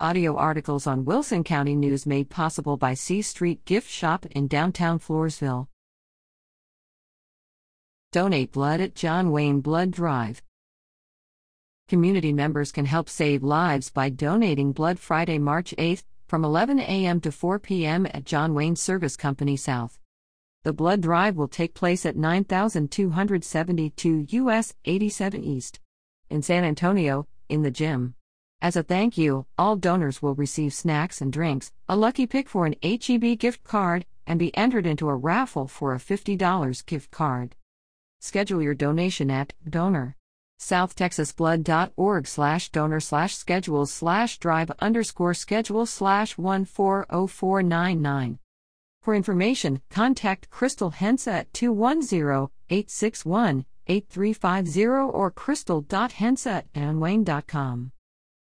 Audio articles on Wilson County News made possible by C Street Gift Shop in downtown Floresville. Donate blood at John Wayne Blood Drive. Community members can help save lives by donating blood Friday, March 8th, from 11 a.m. to 4 p.m. at John Wayne Service Company South. The blood drive will take place at 9272 U.S. 87 East in San Antonio, in the gym. As a thank you, all donors will receive snacks and drinks, a lucky pick for an H-E-B gift card, and be entered into a raffle for a $50 gift card. Schedule your donation at donor.southtexasblood.org/donor/schedules/drive_schedule/140499. For information, contact Crystal Henze at 210-861-8350 or crystal.henze@johnwayne.com.